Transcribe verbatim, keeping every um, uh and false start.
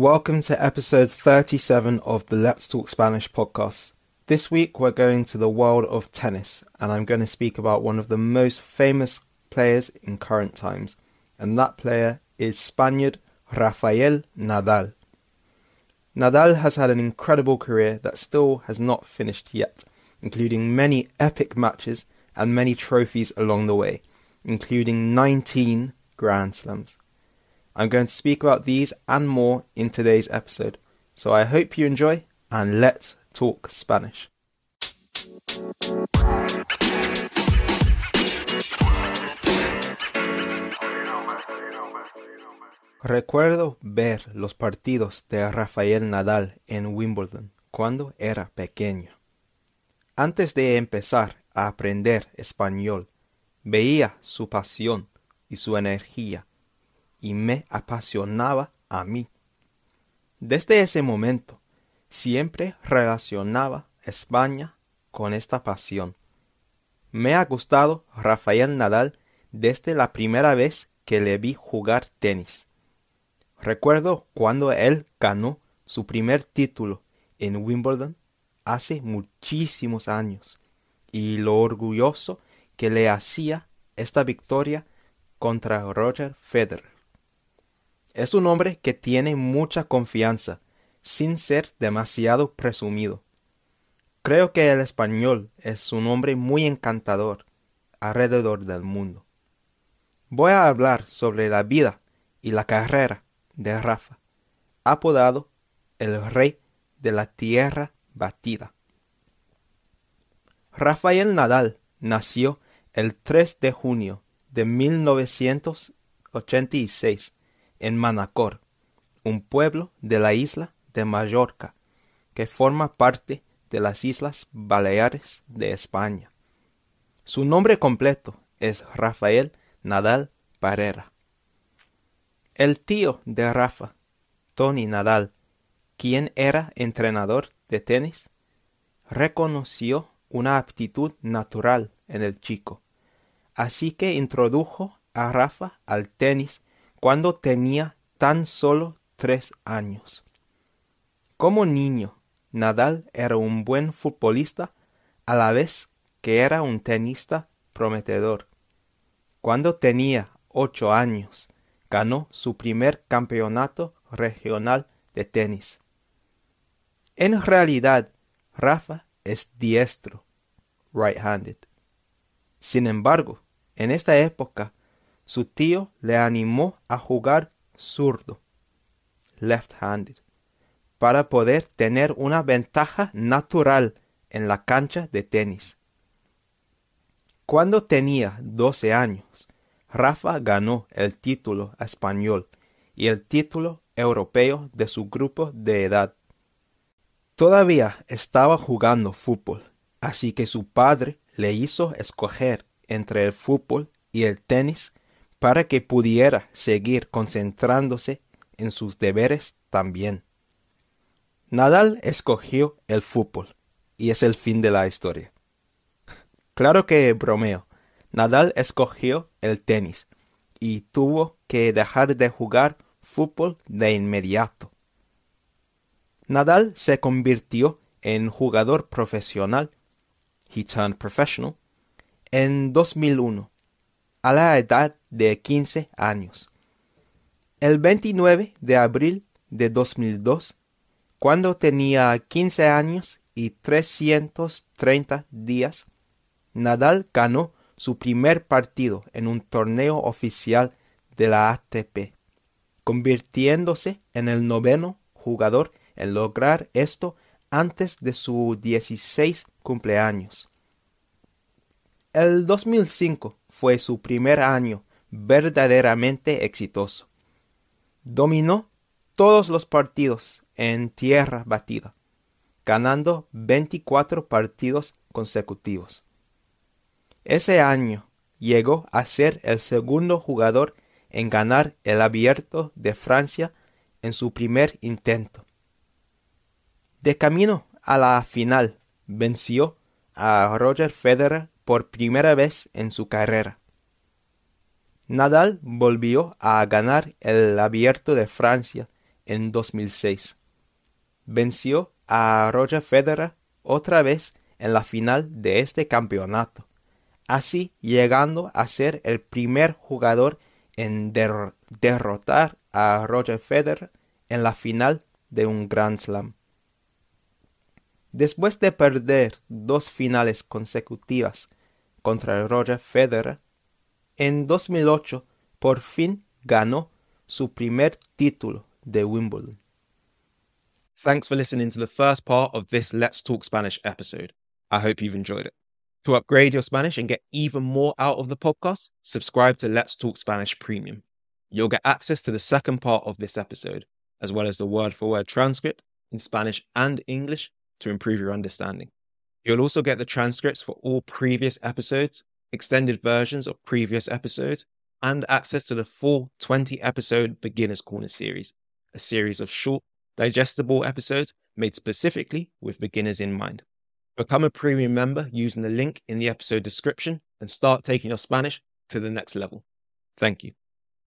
Welcome to episode thirty-seven of the Let's Talk Spanish podcast. This week we're going to the world of tennis, and I'm going to speak about one of the most famous players in current times, and that player is Spaniard Rafael Nadal. Nadal has had an incredible career that still has not finished yet, including many epic matches and many trophies along the way, including nineteen Grand Slams. I'm going to speak about these and more in today's episode, so I hope you enjoy, and let's talk Spanish. Recuerdo ver los partidos de Rafael Nadal en Wimbledon cuando era pequeño. Antes de empezar a aprender español, veía su pasión y su energía, y me apasionaba a mí. Desde ese momento, siempre relacionaba España con esta pasión. Me ha gustado Rafael Nadal desde la primera vez que le vi jugar tenis. Recuerdo cuando él ganó su primer título en Wimbledon hace muchísimos años, y lo orgulloso que le hacía esta victoria contra Roger Federer. Es un hombre que tiene mucha confianza, sin ser demasiado presumido. Creo que el español es un hombre muy encantador alrededor del mundo. Voy a hablar sobre la vida y la carrera de Rafa, apodado el Rey de la Tierra Batida. Rafael Nadal nació el tres de junio de mil novecientos ochenta y seis en Manacor, un pueblo de la isla de Mallorca que forma parte de las Islas Baleares de España. Su nombre completo es Rafael Nadal Parera. El tío de Rafa, Toni Nadal, quien era entrenador de tenis, reconoció una aptitud natural en el chico, así que introdujo a Rafa al tenis cuando tenía tan solo tres años. Como niño, Nadal era un buen futbolista a la vez que era un tenista prometedor. Cuando tenía ocho años, ganó su primer campeonato regional de tenis. En realidad, Rafa es diestro, right-handed. Sin embargo, en esta época, su tío le animó a jugar zurdo, left-handed, para poder tener una ventaja natural en la cancha de tenis. Cuando tenía doce años, Rafa ganó el título español y el título europeo de su grupo de edad. Todavía estaba jugando fútbol, así que su padre le hizo escoger entre el fútbol y el tenis para que pudiera seguir concentrándose en sus deberes también. Nadal escogió el fútbol, y es el fin de la historia. Claro que bromeo. Nadal escogió el tenis, y tuvo que dejar de jugar fútbol de inmediato. Nadal se convirtió en jugador profesional, he turned professional, en dos mil uno. A la edad de quince años. El veintinueve de abril de dos mil dos, cuando tenía quince años y trescientos treinta días, Nadal ganó su primer partido en un torneo oficial de la A T P, convirtiéndose en el noveno jugador en lograr esto antes de su dieciséis cumpleaños. El dos mil cinco fue su primer año verdaderamente exitoso. Dominó todos los partidos en tierra batida, ganando veinticuatro partidos consecutivos. Ese año llegó a ser el segundo jugador en ganar el Abierto de Francia en su primer intento. De camino a la final, venció a Roger Federer por primera vez en su carrera. Nadal volvió a ganar el Abierto de Francia en dos mil seis. Venció a Roger Federer otra vez en la final de este campeonato, así llegando a ser el primer jugador en der- derrotar a Roger Federer en la final de un Grand Slam. Después de perder dos finales consecutivas contra Roger Federer, en dos mil ocho por fin ganó su primer título de Wimbledon. Thanks for listening to the first part of this Let's Talk Spanish episode. I hope you've enjoyed it. To upgrade your Spanish and get even more out of the podcast, subscribe to Let's Talk Spanish Premium. You'll get access to the second part of this episode, as well as the word-for-word transcript in Spanish and English to improve your understanding. You'll also get the transcripts for all previous episodes, extended versions of previous episodes, and access to the full twenty-episode Beginner's Corner series, a series of short, digestible episodes made specifically with beginners in mind. Become a premium member using the link in the episode description and start taking your Spanish to the next level. Thank you.